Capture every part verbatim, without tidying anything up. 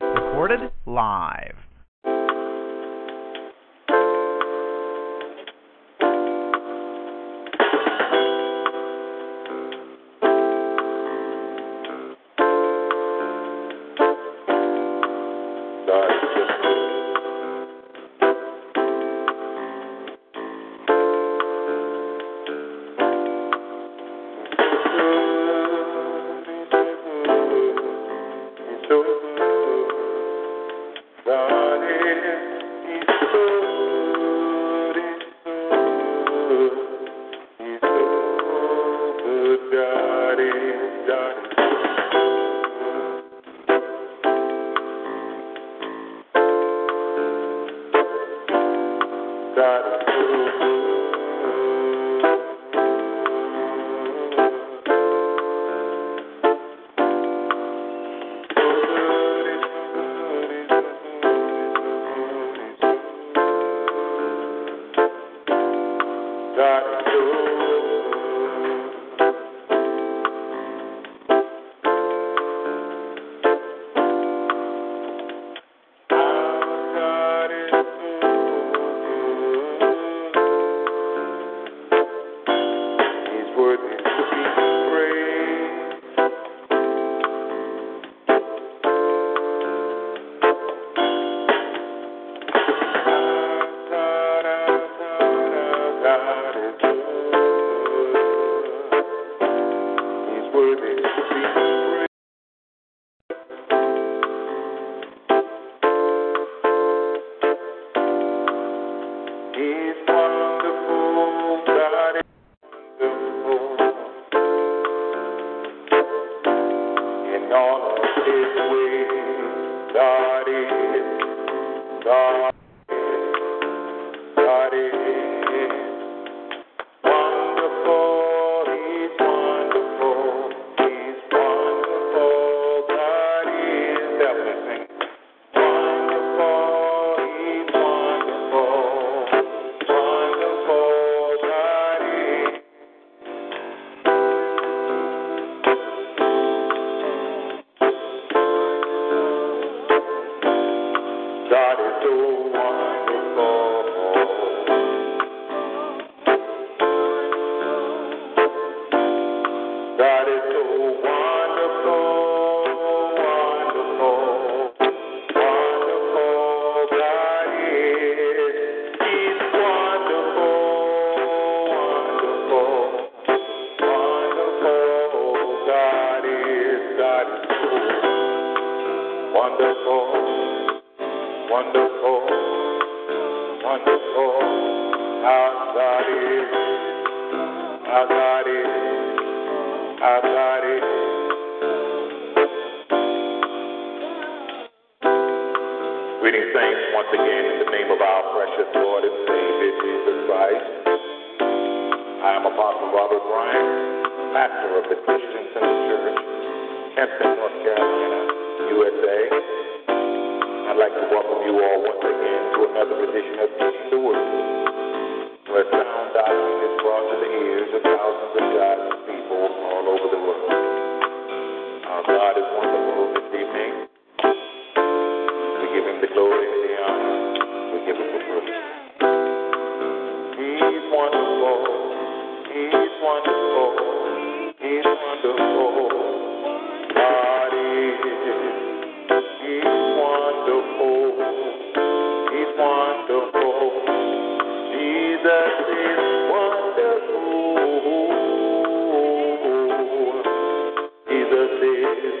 Recorded live. I am Apostle Robert Bryant, pastor of the Christian Center Church, Kinston, North Carolina, U S A. I'd like to welcome you all once again to another edition of Teaching the Word, where sound doctrine is brought to the ears of thousands of God's people all over the world. Our God is wonderful this evening. We give Him the glory and the honor. We give Him the praise. He's wonderful. He's wonderful, He's wonderful, God is. He's wonderful, He's wonderful, Jesus is wonderful. Jesus is,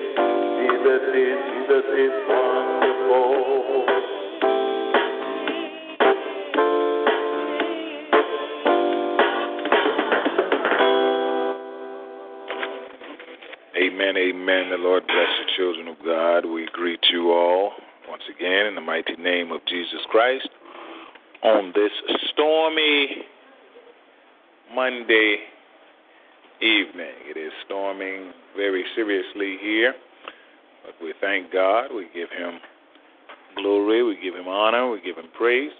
Jesus is, Jesus is wonderful. Amen, amen. The Lord bless the children of God. We greet you all once again in the mighty name of Jesus Christ on this stormy Monday evening. It is storming very seriously here, but we thank God. We give him glory. We give him honor. We give him praise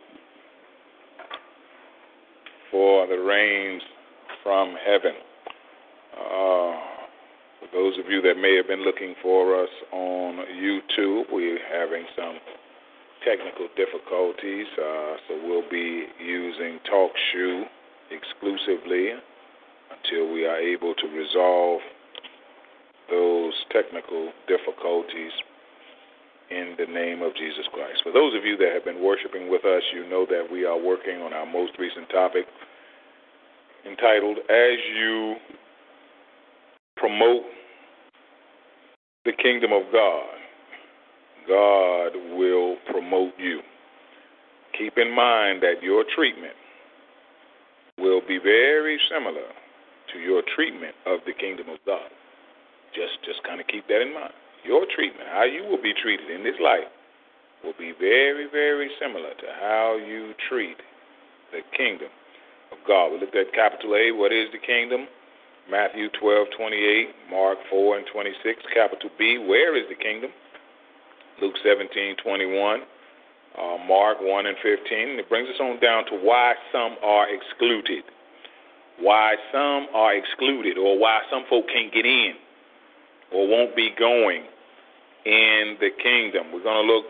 for the rains from heaven. Uh, For those of you that may have been looking for us on YouTube, we're having some technical difficulties, uh, so we'll be using TalkShoe exclusively until we are able to resolve those technical difficulties in the name of Jesus Christ. For those of you that have been worshiping with us, you know that we are working on our most recent topic entitled, As You Promote the Kingdom of God, God will promote you. Keep in mind that your treatment will be very similar to your treatment of the Kingdom of God. Just just kind of keep that in mind. Your treatment, how you will be treated in this life, will be very, very similar to how you treat the Kingdom of God. We looked at capital A, what is the Kingdom? Matthew twelve twenty-eight, Mark four and twenty-six, capital B, where is the kingdom? Luke seventeen twenty-one, uh, Mark one and fifteen. And it brings us on down to why some are excluded. Why some are excluded, or why some folk can't get in or won't be going in the kingdom. We're going to look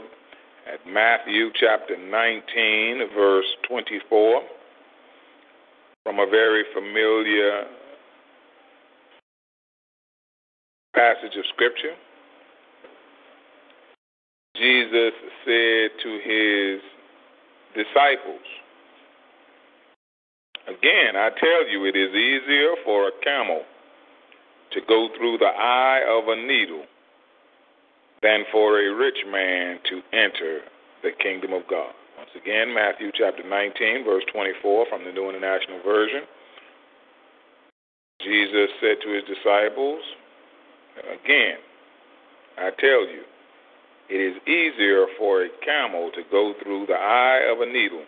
at Matthew chapter nineteen, verse twenty-four, from a very familiar passage of Scripture. Jesus said to his disciples, "Again, I tell you, it is easier for a camel to go through the eye of a needle than for a rich man to enter the kingdom of God." Once again, Matthew chapter nineteen, verse twenty-four from the New International Version. Jesus said to his disciples, "Again, I tell you, it is easier for a camel to go through the eye of a needle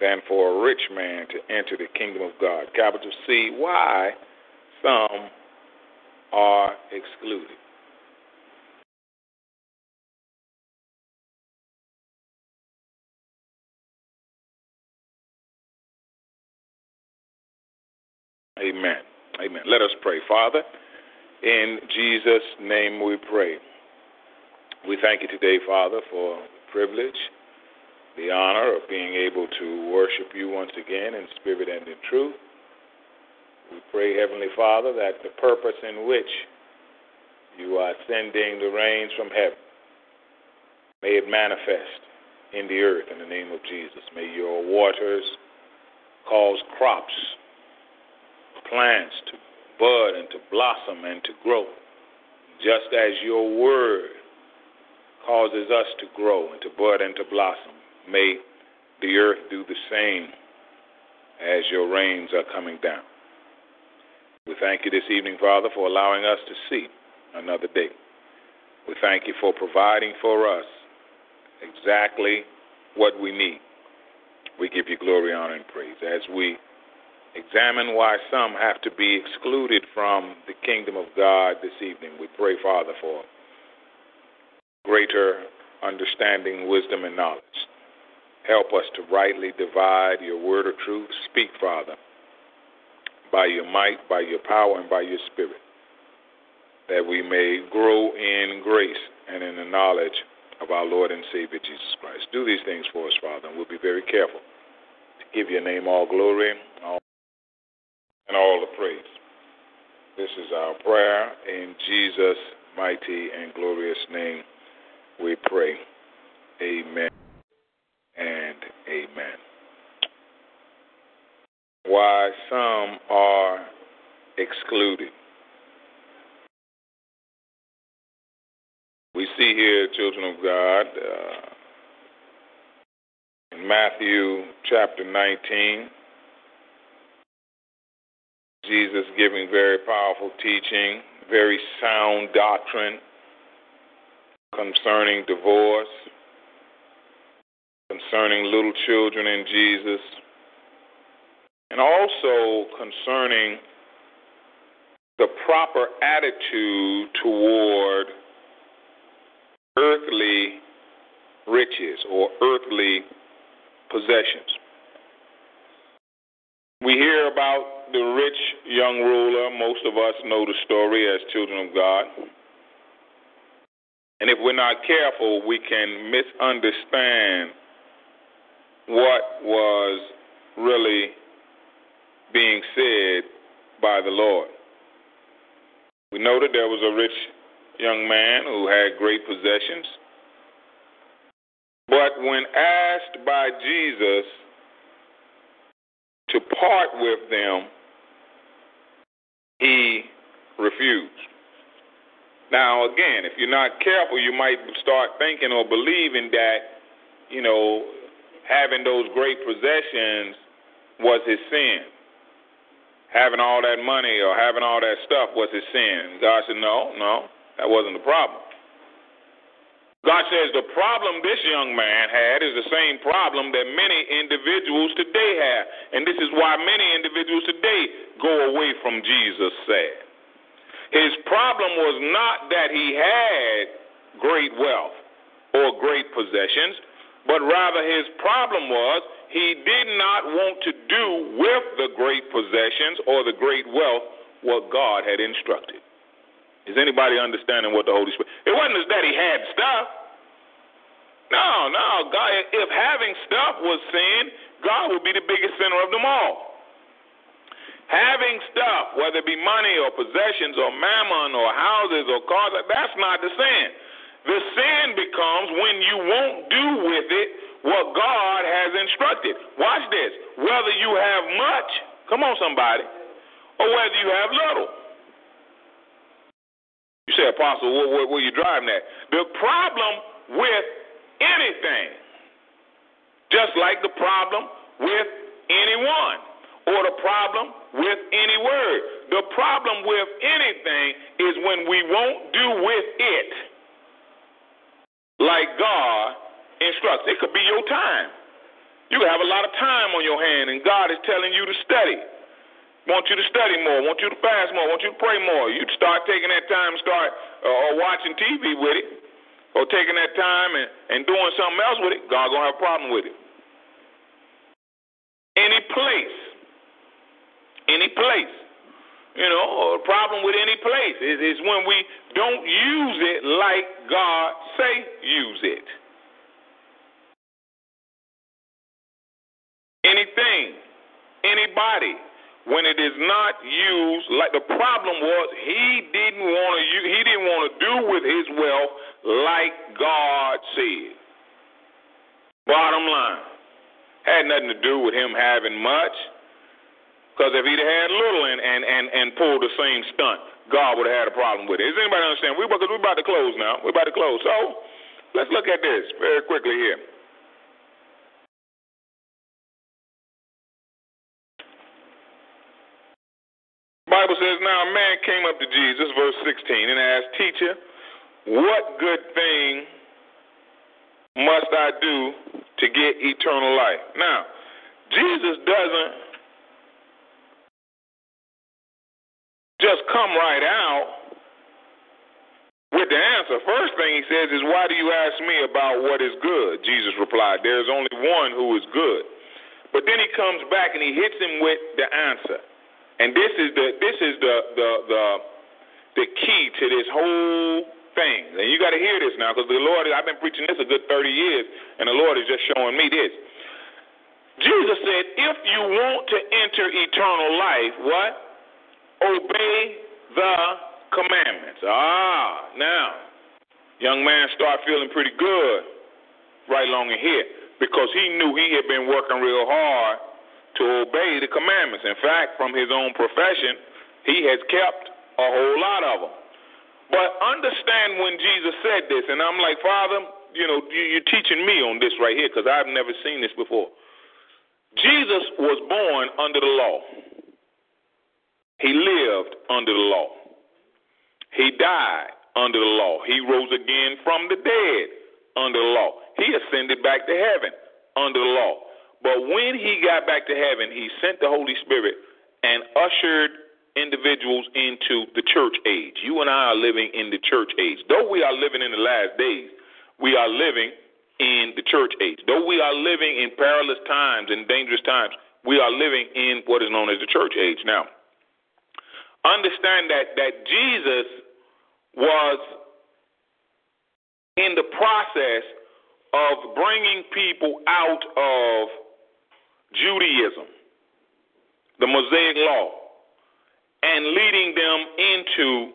than for a rich man to enter the kingdom of God." Capital C, why some are excluded. Amen. Amen. Let us pray. Father, in Jesus' name we pray. We thank you today, Father, for the privilege, the honor of being able to worship you once again in spirit and in truth. We pray, Heavenly Father, that the purpose in which you are sending the rains from heaven, may it manifest in the earth in the name of Jesus. May your waters cause crops, plants to bud and to blossom and to grow, just as your word causes us to grow and to bud and to blossom. May the earth do the same as your rains are coming down. We thank you this evening, Father, for allowing us to see another day. We thank you for providing for us exactly what we need. We give you glory, honor, and praise as we examine why some have to be excluded from the kingdom of God this evening. We pray, Father, for greater understanding, wisdom, and knowledge. Help us to rightly divide your word of truth. Speak, Father, by your might, by your power, and by your spirit, that we may grow in grace and in the knowledge of our Lord and Savior, Jesus Christ. Do these things for us, Father, and we'll be very careful to give your name all glory, all and all the praise. This is our prayer. In Jesus' mighty and glorious name we pray. Amen and amen. Why some are excluded. We see here, children of God, uh, in Matthew chapter nineteen, Jesus giving very powerful teaching, very sound doctrine concerning divorce, concerning little children in Jesus, and also concerning the proper attitude toward earthly riches or earthly possessions. We hear about the rich young ruler. Most of us know the story as children of God. And if we're not careful, we can misunderstand what was really being said by the Lord. We know that there was a rich young man who had great possessions. But when asked by Jesus to part with them, he refused. Now, again, if you're not careful, you might start thinking or believing that, you know, having those great possessions was his sin. Having all that money or having all that stuff was his sin. God said, no, no, that wasn't the problem. God says the problem this young man had is the same problem that many individuals today have. And this is why many individuals today go away from Jesus, sad. His problem was not that he had great wealth or great possessions, but rather his problem was he did not want to do with the great possessions or the great wealth what God had instructed. Is anybody understanding what the Holy Spirit... It wasn't that he had stuff. No, no. God, if having stuff was sin, God would be the biggest sinner of them all. Having stuff, whether it be money or possessions or mammon or houses or cars, that's not the sin. The sin becomes when you won't do with it what God has instructed. Watch this. Whether you have much, come on somebody, or whether you have little. You say, Apostle, what, what, what are you driving at? The problem with anything, just like the problem with anyone, or the problem with any word, the problem with anything is when we won't do with it like God instructs. It could be your time. You have a lot of time on your hand, and God is telling you to study. Want you to study more, want you to fast more, want you to pray more. You'd start taking that time and start uh, or watching T V with it, or taking that time and, and doing something else with it. God going to have a problem with it. Any place, any place, you know, a problem with any place is, is when we don't use it like God say use it. Anything, anybody. When it is not used, like the problem was, he didn't want to. He didn't want to do with his wealth like God said. Bottom line, had nothing to do with him having much, because if he'd had little and and and, and pulled the same stunt, God would have had a problem with it. Does anybody understand? We because we're about to close now. We're about to close. So let's look at this very quickly here. Bible says, now a man came up to Jesus, verse sixteen, and asked, Teacher, what good thing must I do to get eternal life? Now, Jesus doesn't just come right out with the answer. First thing he says is, why do you ask me about what is good? Jesus replied, there is only one who is good. But then he comes back and he hits him with the answer. And this is the this is the the the, the key to this whole thing. And you got to hear this now, because the Lord, I've been preaching this a good thirty years, and the Lord is just showing me this. Jesus said, if you want to enter eternal life, what? Obey the commandments. Ah, now, young man start feeling pretty good right along in here, because he knew he had been working real hard to obey the commandments. In fact, from his own profession, he has kept a whole lot of them. But understand when Jesus said this, and I'm like, Father, you know, you're teaching me on this right here, because I've never seen this before. Jesus was born under the law. He lived under the law. He died under the law. He rose again from the dead under the law. He ascended back to heaven under the law. But when he got back to heaven, he sent the Holy Spirit and ushered individuals into the church age. You and I are living in the church age. Though we are living in the last days, we are living in the church age. Though we are living in perilous times and dangerous times, we are living in what is known as the church age. Now, understand that, that Jesus was in the process of bringing people out of Judaism, the Mosaic Law, and leading them into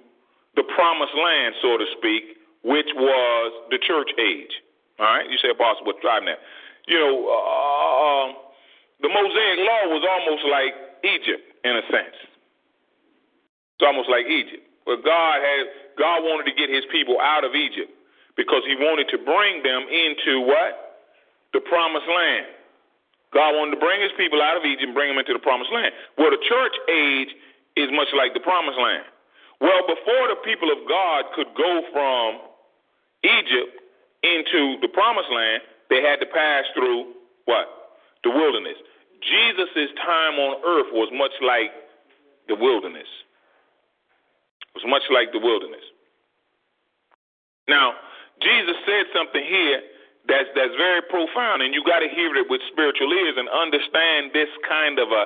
the promised land, so to speak, which was the church age. All right? You say, Apostle, what's driving that? You know, uh, the Mosaic Law was almost like Egypt, in a sense. It's almost like Egypt. But God had, God wanted to get his people out of Egypt because he wanted to bring them into what? The promised land. God wanted to bring his people out of Egypt and bring them into the promised land. Well, the church age is much like the promised land. Well, before the people of God could go from Egypt into the promised land, they had to pass through what? The wilderness. Jesus' time on earth was much like the wilderness. It was much like the wilderness. Now, Jesus said something here that's, that's very profound, and you got to hear it with spiritual ears and understand this kind of a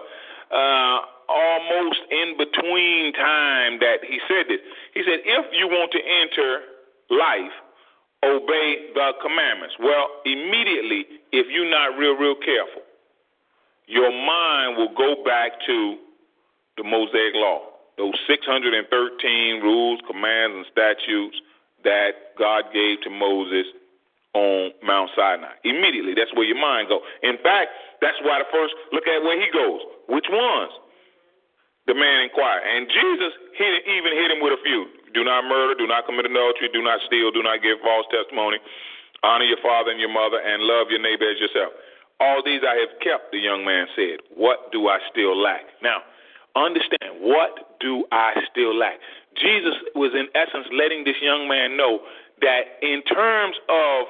uh, almost in-between time that he said this. He said, if you want to enter life, obey the commandments. Well, immediately, if you're not real, real careful, your mind will go back to the Mosaic Law. Those six hundred thirteen rules, commands, and statutes that God gave to Moses on Mount Sinai. Immediately, that's where your mind goes. In fact, that's why the first, look at where he goes. Which ones? The man inquired. And Jesus hit, even hit him with a few. Do not murder, do not commit adultery, do not steal, do not give false testimony, honor your father and your mother, and love your neighbor as yourself. All these I have kept, the young man said. What do I still lack? Now, understand, what do I still lack? Jesus was in essence letting this young man know that in terms of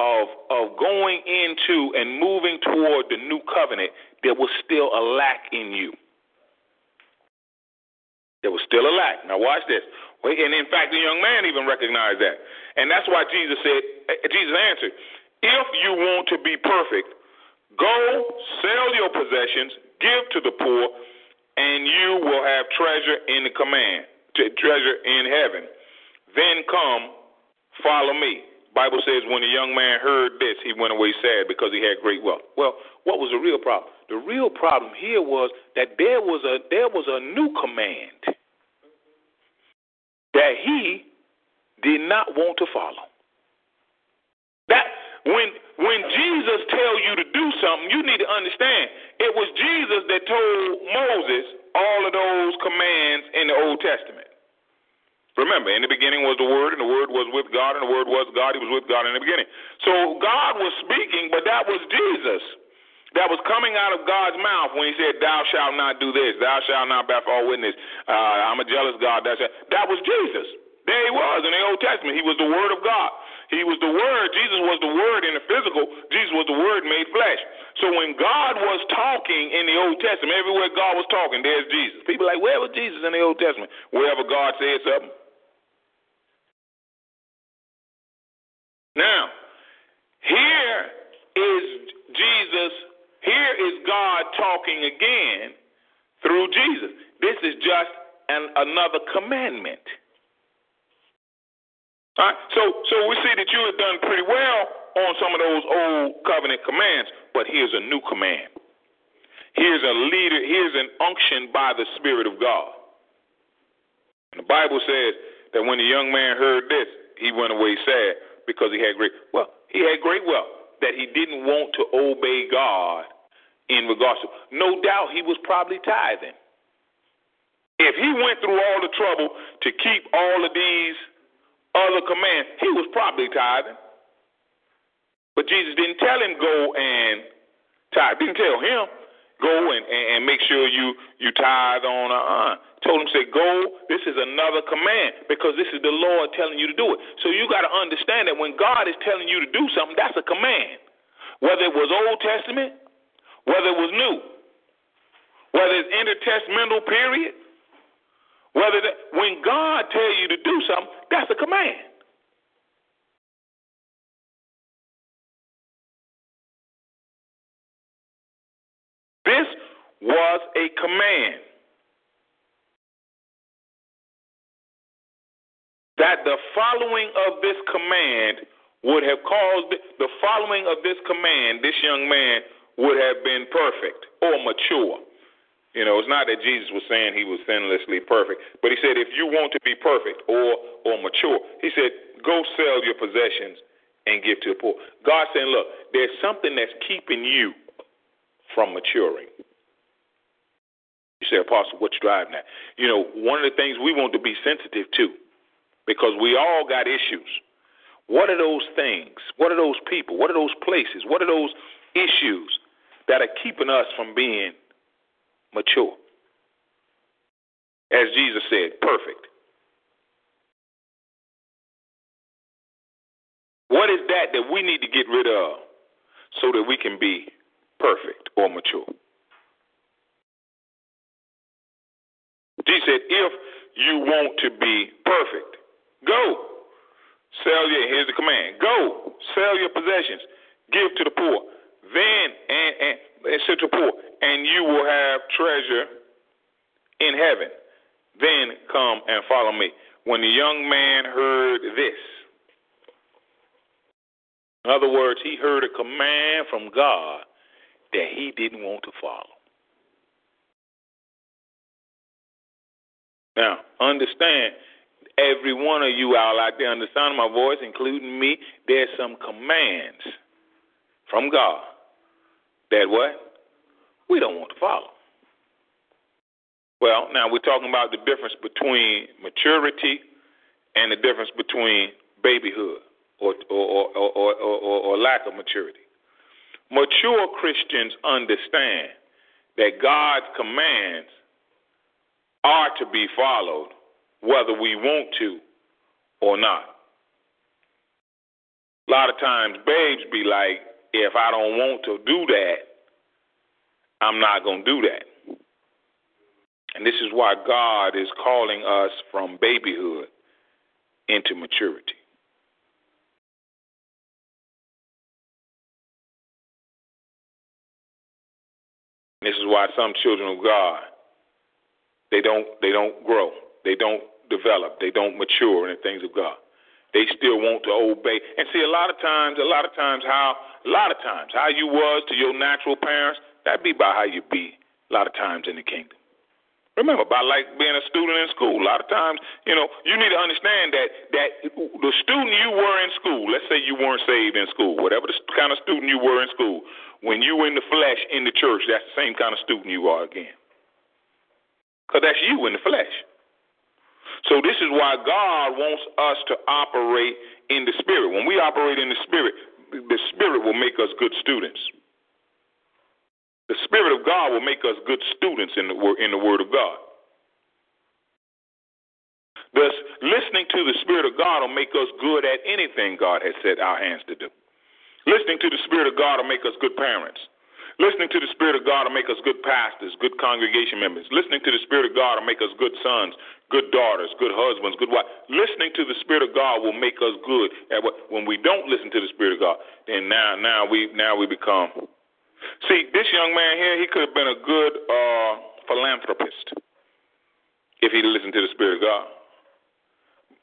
of of going into and moving toward the new covenant, there was still a lack in you. There was still a lack. Now watch this. And in fact, the young man even recognized that. And that's why Jesus said, Jesus answered, if you want to be perfect, go sell your possessions, give to the poor, and you will have treasure in the command, treasure in heaven. Then come, follow me. Bible says when the young man heard this, he went away sad because he had great wealth. Well, what was the real problem? The real problem here was that there was a there was a new command that he did not want to follow. That when when Jesus tells you to do something, you need to understand it was Jesus that told Moses all of those commands in the Old Testament. Remember, in the beginning was the Word, and the Word was with God, and the Word was God. He was with God in the beginning. So God was speaking, but that was Jesus that was coming out of God's mouth when he said, thou shalt not do this, thou shalt not bear false witness, uh, I'm a jealous God. That That was Jesus. There he was in the Old Testament. He was the Word of God. He was the Word. Jesus was the Word in the physical. Jesus was the Word made flesh. So when God was talking in the Old Testament, everywhere God was talking, there's Jesus. People are like, where was Jesus in the Old Testament? Wherever God said something. Now, here is Jesus. Here is God talking again through Jesus. This is just an, another commandment. All right, so so we see that you have done pretty well on some of those old covenant commands, but here's a new command. Here's a leader, here's an unction by the Spirit of God. And the Bible says that when the young man heard this, he went away sad because he had great well, he had great wealth that he didn't want to obey God in regards to. No doubt he was probably tithing. If he went through all the trouble to keep all of these other command, he was probably tithing. But Jesus didn't tell him go and tithe. Didn't tell him, go and, and make sure you, you tithe on. Uh-uh. Told him, say, go. This is another command because this is the Lord telling you to do it. So you got to understand that when God is telling you to do something, that's a command. Whether it was Old Testament, whether it was New, whether it's intertestamental period, whether that, when God tells you to do something, that's a command. This was a command that the following of this command would have caused, the following of this command, this young man would have been perfect or mature. You know, it's not that Jesus was saying he was sinlessly perfect, but he said if you want to be perfect or, or mature, he said go sell your possessions and give to the poor. God saying, look, there's something that's keeping you from maturing. You say, Apostle, what you driving at? You know, one of the things we want to be sensitive to, because we all got issues. What are those things? What are those people? What are those places? What are those issues that are keeping us from being mature? As Jesus said, perfect. What is that that we need to get rid of so that we can be perfect or mature? Jesus said, if you want to be perfect, go. Sell your, here's the command, go. Sell your possessions. Give to the poor. Then, and, and, and sit to the poor, and you will have treasure in heaven. Then come and follow me. When the young man heard this, in other words, he heard a command from God that he didn't want to follow. Now, understand, every one of you all out there under the sound of my voice, including me, there's some commands from God that what? We don't want to follow. Well, now we're talking about the difference between maturity and the difference between babyhood or, or, or, or, or, or lack of maturity. Mature Christians understand that God's commands are to be followed whether we want to or not. A lot of times babes be like, if I don't want to do that, I'm not going to do that. And this is why God is calling us from babyhood into maturity. This is why some children of God, they don't they don't grow, they don't develop, they don't mature in the things of God. They still want to obey. And see, a lot of times, a lot of times, how a lot of times how you was to your natural parents, that be by how you be. A lot of times in the kingdom. Remember, by like being a student in school. A lot of times, you know, you need to understand that that the student you were in school, let's say you weren't saved in school, whatever the kind of student you were in school, when you were in the flesh in the church, that's the same kind of student you are again. Because that's you in the flesh. So this is why God wants us to operate in the spirit. When we operate in the spirit, the spirit will make us good students. The Spirit of God will make us good students in the, in the Word of God. Thus, listening to the Spirit of God will make us good at anything God has set our hands to do. Listening to the Spirit of God will make us good parents. Listening to the Spirit of God will make us good pastors, good congregation members. Listening to the Spirit of God will make us good sons, good daughters, good husbands, good wives. Listening to the Spirit of God will make us good at what, when we don't listen to the Spirit of God, then now, now we now we become. See, this young man here, he could have been a good uh, philanthropist if he listened to the Spirit of God.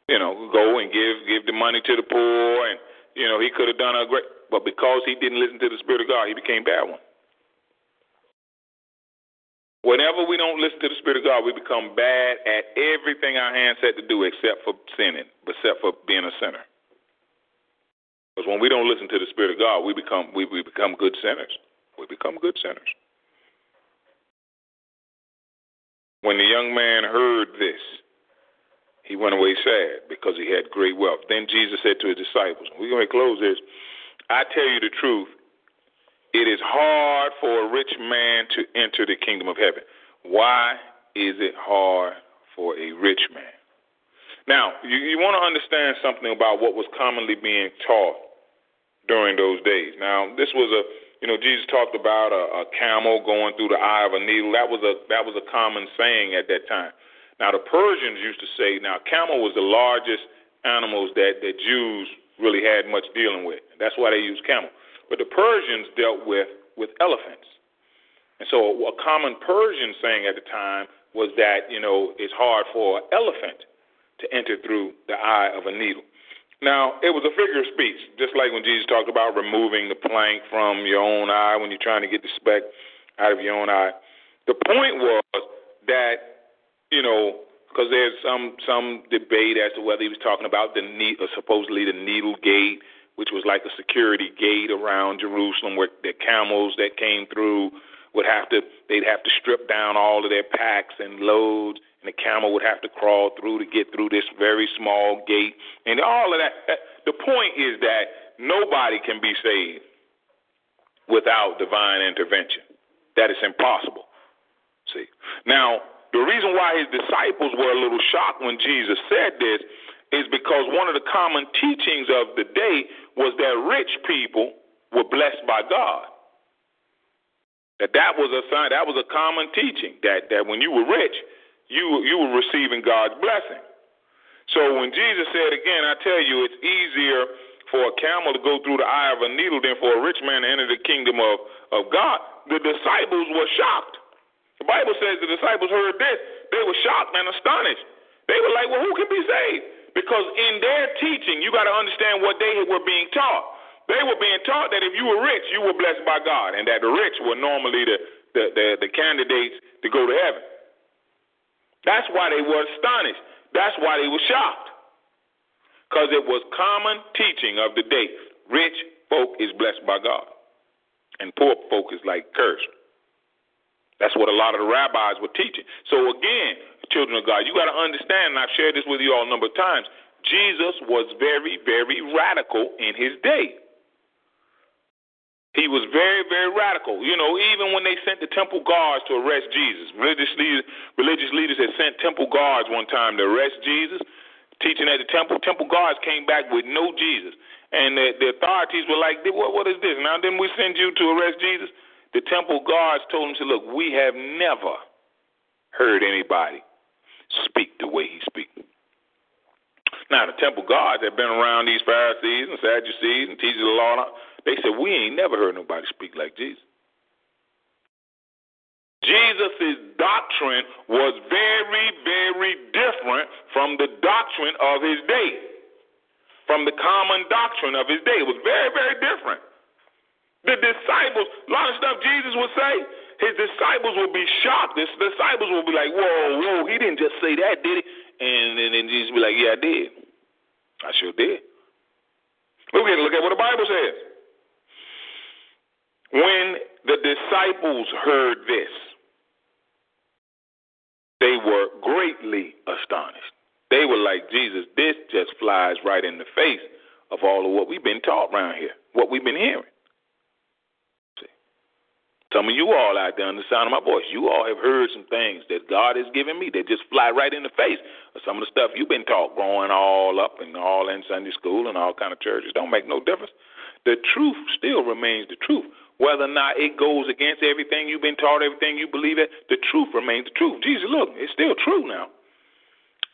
You know, go and give give the money to the poor, and, you know, he could have done a great, but because he didn't listen to the Spirit of God, he became a bad one. Whenever we don't listen to the Spirit of God, we become bad at everything our hands set to do except for sinning, except for being a sinner. Because when we don't listen to the Spirit of God, we become we, we become good sinners. We become good sinners. When the young man heard this, he went away sad because he had great wealth. Then Jesus said to his disciples, we're going to close this, I tell you the truth, It is hard for a rich man to enter the kingdom of heaven. Why is it hard for a rich man? Now, you, you want to understand something about what was commonly being taught during those days. Now, this was a, you know, Jesus talked about a, a camel going through the eye of a needle. That was a that was a common saying at that time. Now, the Persians used to say, now, camel was the largest animals that the Jews really had much dealing with. That's why they used camel. But the Persians dealt with, with elephants. And so a common Persian saying at the time was that, you know, it's hard for an elephant to enter through the eye of a needle. Now, it was a figure of speech, just like when Jesus talked about removing the plank from your own eye when you're trying to get the speck out of your own eye. The point was that, you know, because there's some, some debate as to whether he was talking about the needle, supposedly the Needle Gate, which was like a security gate around Jerusalem where the camels that came through would have to, they'd have to strip down all of their packs and loads, and the camel would have to crawl through to get through this very small gate, and all of that. The point is that nobody can be saved without divine intervention. That is impossible. See? Now, the reason why his disciples were a little shocked when Jesus said this is because one of the common teachings of the day was that rich people were blessed by God. That that was a sign, that was a common teaching, that, that when you were rich, you, you were receiving God's blessing. So when Jesus said, again, I tell you, it's easier for a camel to go through the eye of a needle than for a rich man to enter the kingdom of, of God, the disciples were shocked. The Bible says the disciples heard this. They were shocked and astonished. They were like, well, who can be saved? Because in their teaching, you got to understand what they were being taught. They were being taught that if you were rich, you were blessed by God, and that the rich were normally the, the, the, the candidates to go to heaven. That's why they were astonished. That's why they were shocked, because it was common teaching of the day. Rich folk is blessed by God, and poor folk is like cursed. That's what a lot of the rabbis were teaching. So again, children of God, you got to understand, and I've shared this with you all a number of times, Jesus was very, very radical in his day. He was very, very radical. You know, even when they sent the temple guards to arrest Jesus, religious leaders, religious leaders had sent temple guards one time to arrest Jesus, teaching at the temple. Temple guards came back with no Jesus. And the, the authorities were like, what, what is this? Now, didn't we send you to arrest Jesus? The temple guards told him, to look, we have never heard anybody speak the way he speaks. Now, the temple guards that have been around these Pharisees and Sadducees and teachers of the law, they said, we ain't never heard nobody speak like Jesus. Jesus' doctrine was very, very different from the doctrine of his day, from the common doctrine of his day. It was very, very different. The disciples, a lot of stuff Jesus would say, his disciples will be shocked. His disciples will be like, whoa, whoa, he didn't just say that, did he? And then Jesus will be like, yeah, I did. I sure did. Look at, look at what the Bible says. When the disciples heard this, they were greatly astonished. They were like, Jesus, this just flies right in the face of all of what we've been taught around here, what we've been hearing. Some of you all out there on the sound of my voice, you all have heard some things that God has given me that just fly right in the face of some of the stuff you've been taught growing all up and all in Sunday school and all kind of churches. Don't make no difference. The truth still remains the truth. Whether or not it goes against everything you've been taught, everything you believe in, the truth remains the truth. Jesus, look, it's still true now.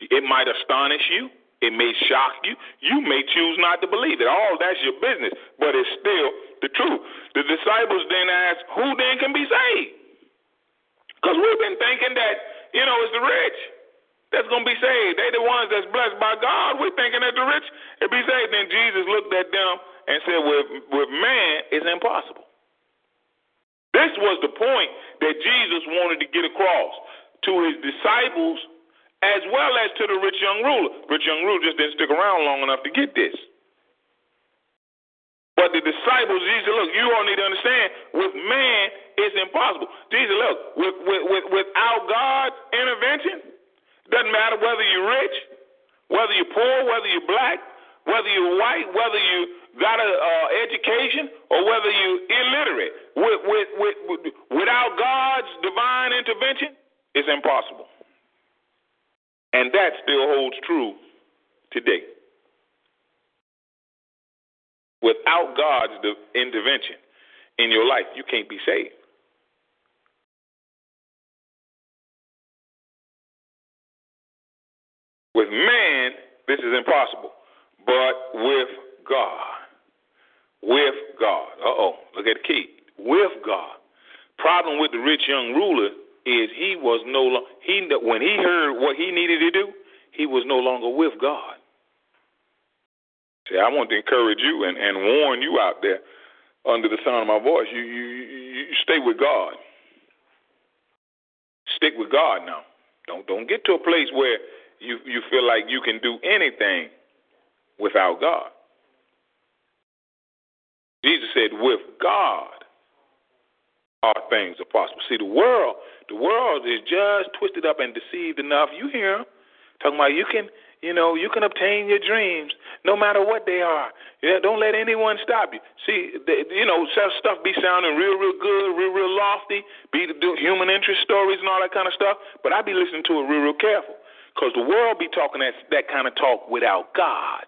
It might astonish you. It may shock you. You may choose not to believe it. All that's your business, but it's still the truth. The disciples then asked, who then can be saved? Because we've been thinking that, you know, it's the rich that's going to be saved. They're the ones that's blessed by God. We're thinking that the rich will be saved. Then Jesus looked at them and said, with, with man, it's impossible. This was the point that Jesus wanted to get across to his disciples, as well as to the rich young ruler. Rich young ruler just didn't stick around long enough to get this. But the disciples, Jesus, look, you all need to understand, with man, it's impossible. Jesus, look, with, with, with, without God's intervention, doesn't matter whether you're rich, whether you're poor, whether you're black, whether you're white, whether you got an uh, education or whether you're illiterate, with, with, with, with, without God's divine intervention, it's impossible. And that still holds true today. Without God's intervention in your life, you can't be saved. With man, this is impossible. But with God, with God, uh-oh, look at the key, with God. Problem with the rich young ruler is he was no longer, he, when he heard what he needed to do, he was no longer with God. See, I want to encourage you and, and warn you out there under the sound of my voice, you, you, you stay with God. Stick with God now. Don't, don't get to a place where you, you feel like you can do anything without God. Jesus said, with God are things are possible. See, the world, the world is just twisted up and deceived enough. You hear them talking about you can, you know, you can obtain your dreams no matter what they are. Yeah, don't let anyone stop you. See, they, you know, stuff be sounding real, real good, real, real lofty, be do human interest stories and all that kind of stuff, but I be listening to it real, real careful because the world be talking that, that kind of talk without God.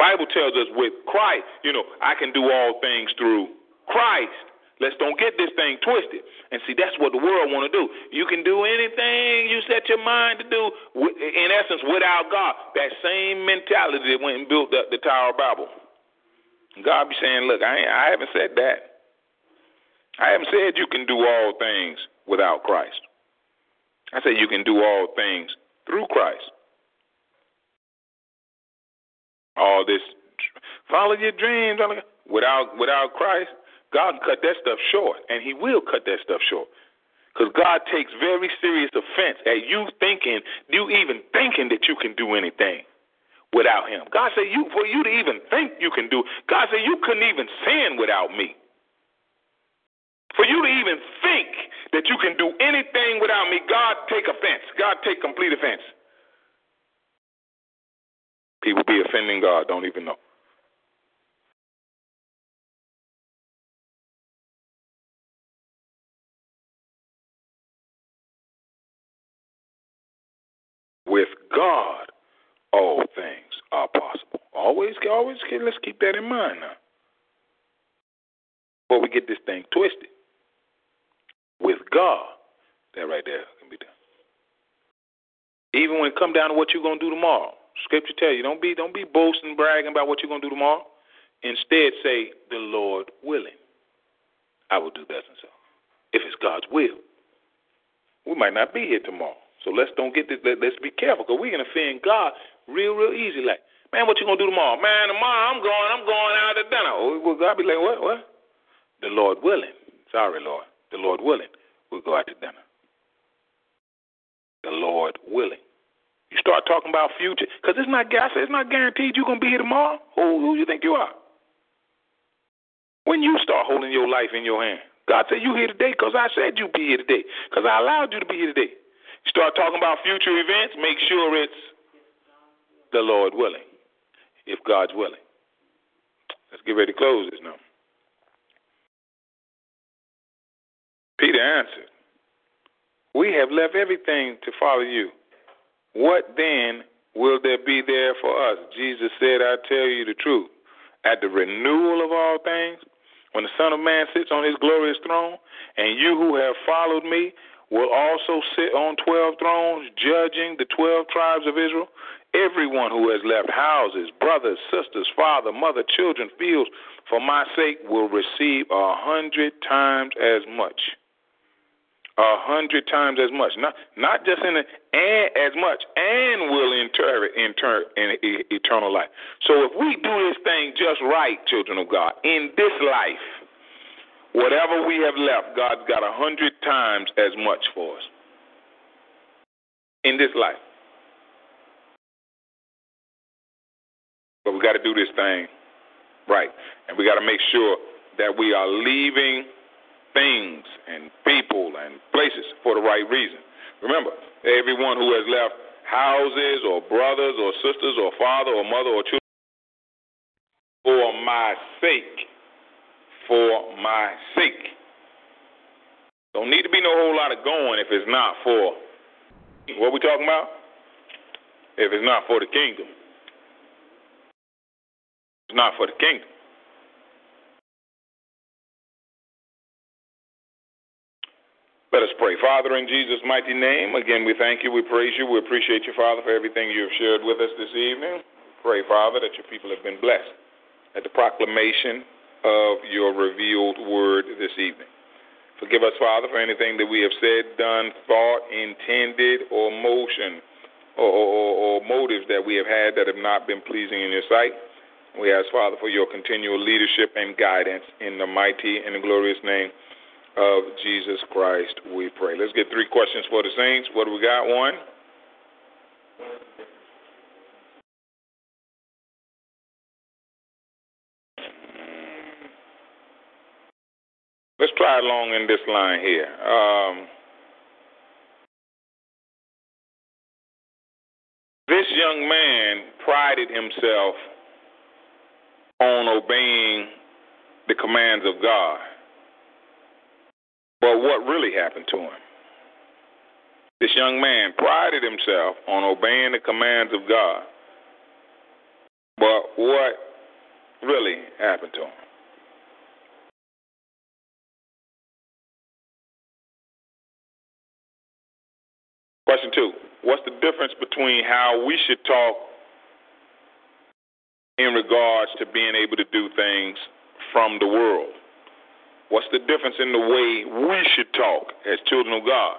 Bible tells us with Christ, you know, I can do all things through Christ. Let's don't get this thing twisted. And see, that's what the world want to do. You can do anything you set your mind to do, in essence, without God. That same mentality that went and built up the Tower of Babel. God be saying, look, I, ain't, I haven't said that. I haven't said you can do all things without Christ. I said you can do all things through Christ. All this, follow your dreams. Without without Christ, God can cut that stuff short, and he will cut that stuff short. Because God takes very serious offense at you thinking, you even thinking that you can do anything without him. God said, you for you to even think you can do, God said, you couldn't even sin without me. For you to even think that you can do anything without me, God take offense. God take complete offense. People be offending God, don't even know. With God, all things are possible. Always, always, let's keep that in mind now. Before we get this thing twisted. With God, that right there can be done. Even when it comes down to what you're going to do tomorrow. Scripture tell you, don't be don't be boasting, bragging about what you're going to do tomorrow. Instead, say, the Lord willing, I will do that and so. If it's God's will, we might not be here tomorrow. So let's don't get this. Let, let's be careful because we can offend God real, real easy. Like, man, what you going to do tomorrow? Man, tomorrow I'm going, I'm going out to dinner. Oh, well, God be like, what, what? The Lord willing. Sorry, Lord. The Lord willing, we'll go out to dinner. The Lord willing. You start talking about future, because it's not, I said, it's not guaranteed you're going to be here tomorrow. Who, who you think you are? When you start holding your life in your hand, God said you here today because I said you'd be here today, because I allowed you to be here today. You start talking about future events, make sure it's the Lord willing, if God's willing. Let's get ready to close this now. Peter answered, we have left everything to follow you. What then will there be there for us? Jesus said, I tell you the truth. At the renewal of all things, when the Son of Man sits on his glorious throne, and you who have followed me will also sit on twelve thrones, judging the twelve tribes of Israel. Everyone who has left houses, brothers, sisters, father, mother, children, fields, for my sake will receive a hundred times as much. A hundred times as much, not not just in a, and as much, and will inherit in, in, in eternal life. So if we do this thing just right, children of God, in this life, whatever we have left, God's got a hundred times as much for us in this life. But we got to do this thing right, and we got to make sure that we are leaving things and people and places for the right reason. Remember, everyone who has left houses or brothers or sisters or father or mother or children for my sake. For my sake. Don't need to be no whole lot of going if it's not for what we talking about? If it's not for the kingdom. It's not for the kingdom. Let us pray. Father, in Jesus' mighty name, again, we thank you, we praise you, we appreciate you, Father, for everything you have shared with us this evening. Pray, Father, that your people have been blessed at the proclamation of your revealed word this evening. Forgive us, Father, for anything that we have said, done, thought, intended, or motion, or, or, or motives that we have had that have not been pleasing in your sight. We ask, Father, for your continual leadership and guidance in the mighty and the glorious name of Jesus Christ, we pray. Let's get three questions for the saints. What do we got? One. Let's try along in this line here. Um, this young man prided himself on obeying the commands of God. But what really happened to him? This young man prided himself on obeying the commands of God. But what really happened to him? Question two, what's the difference between how we should talk in regards to being able to do things from the world? What's the difference in the way we should talk as children of God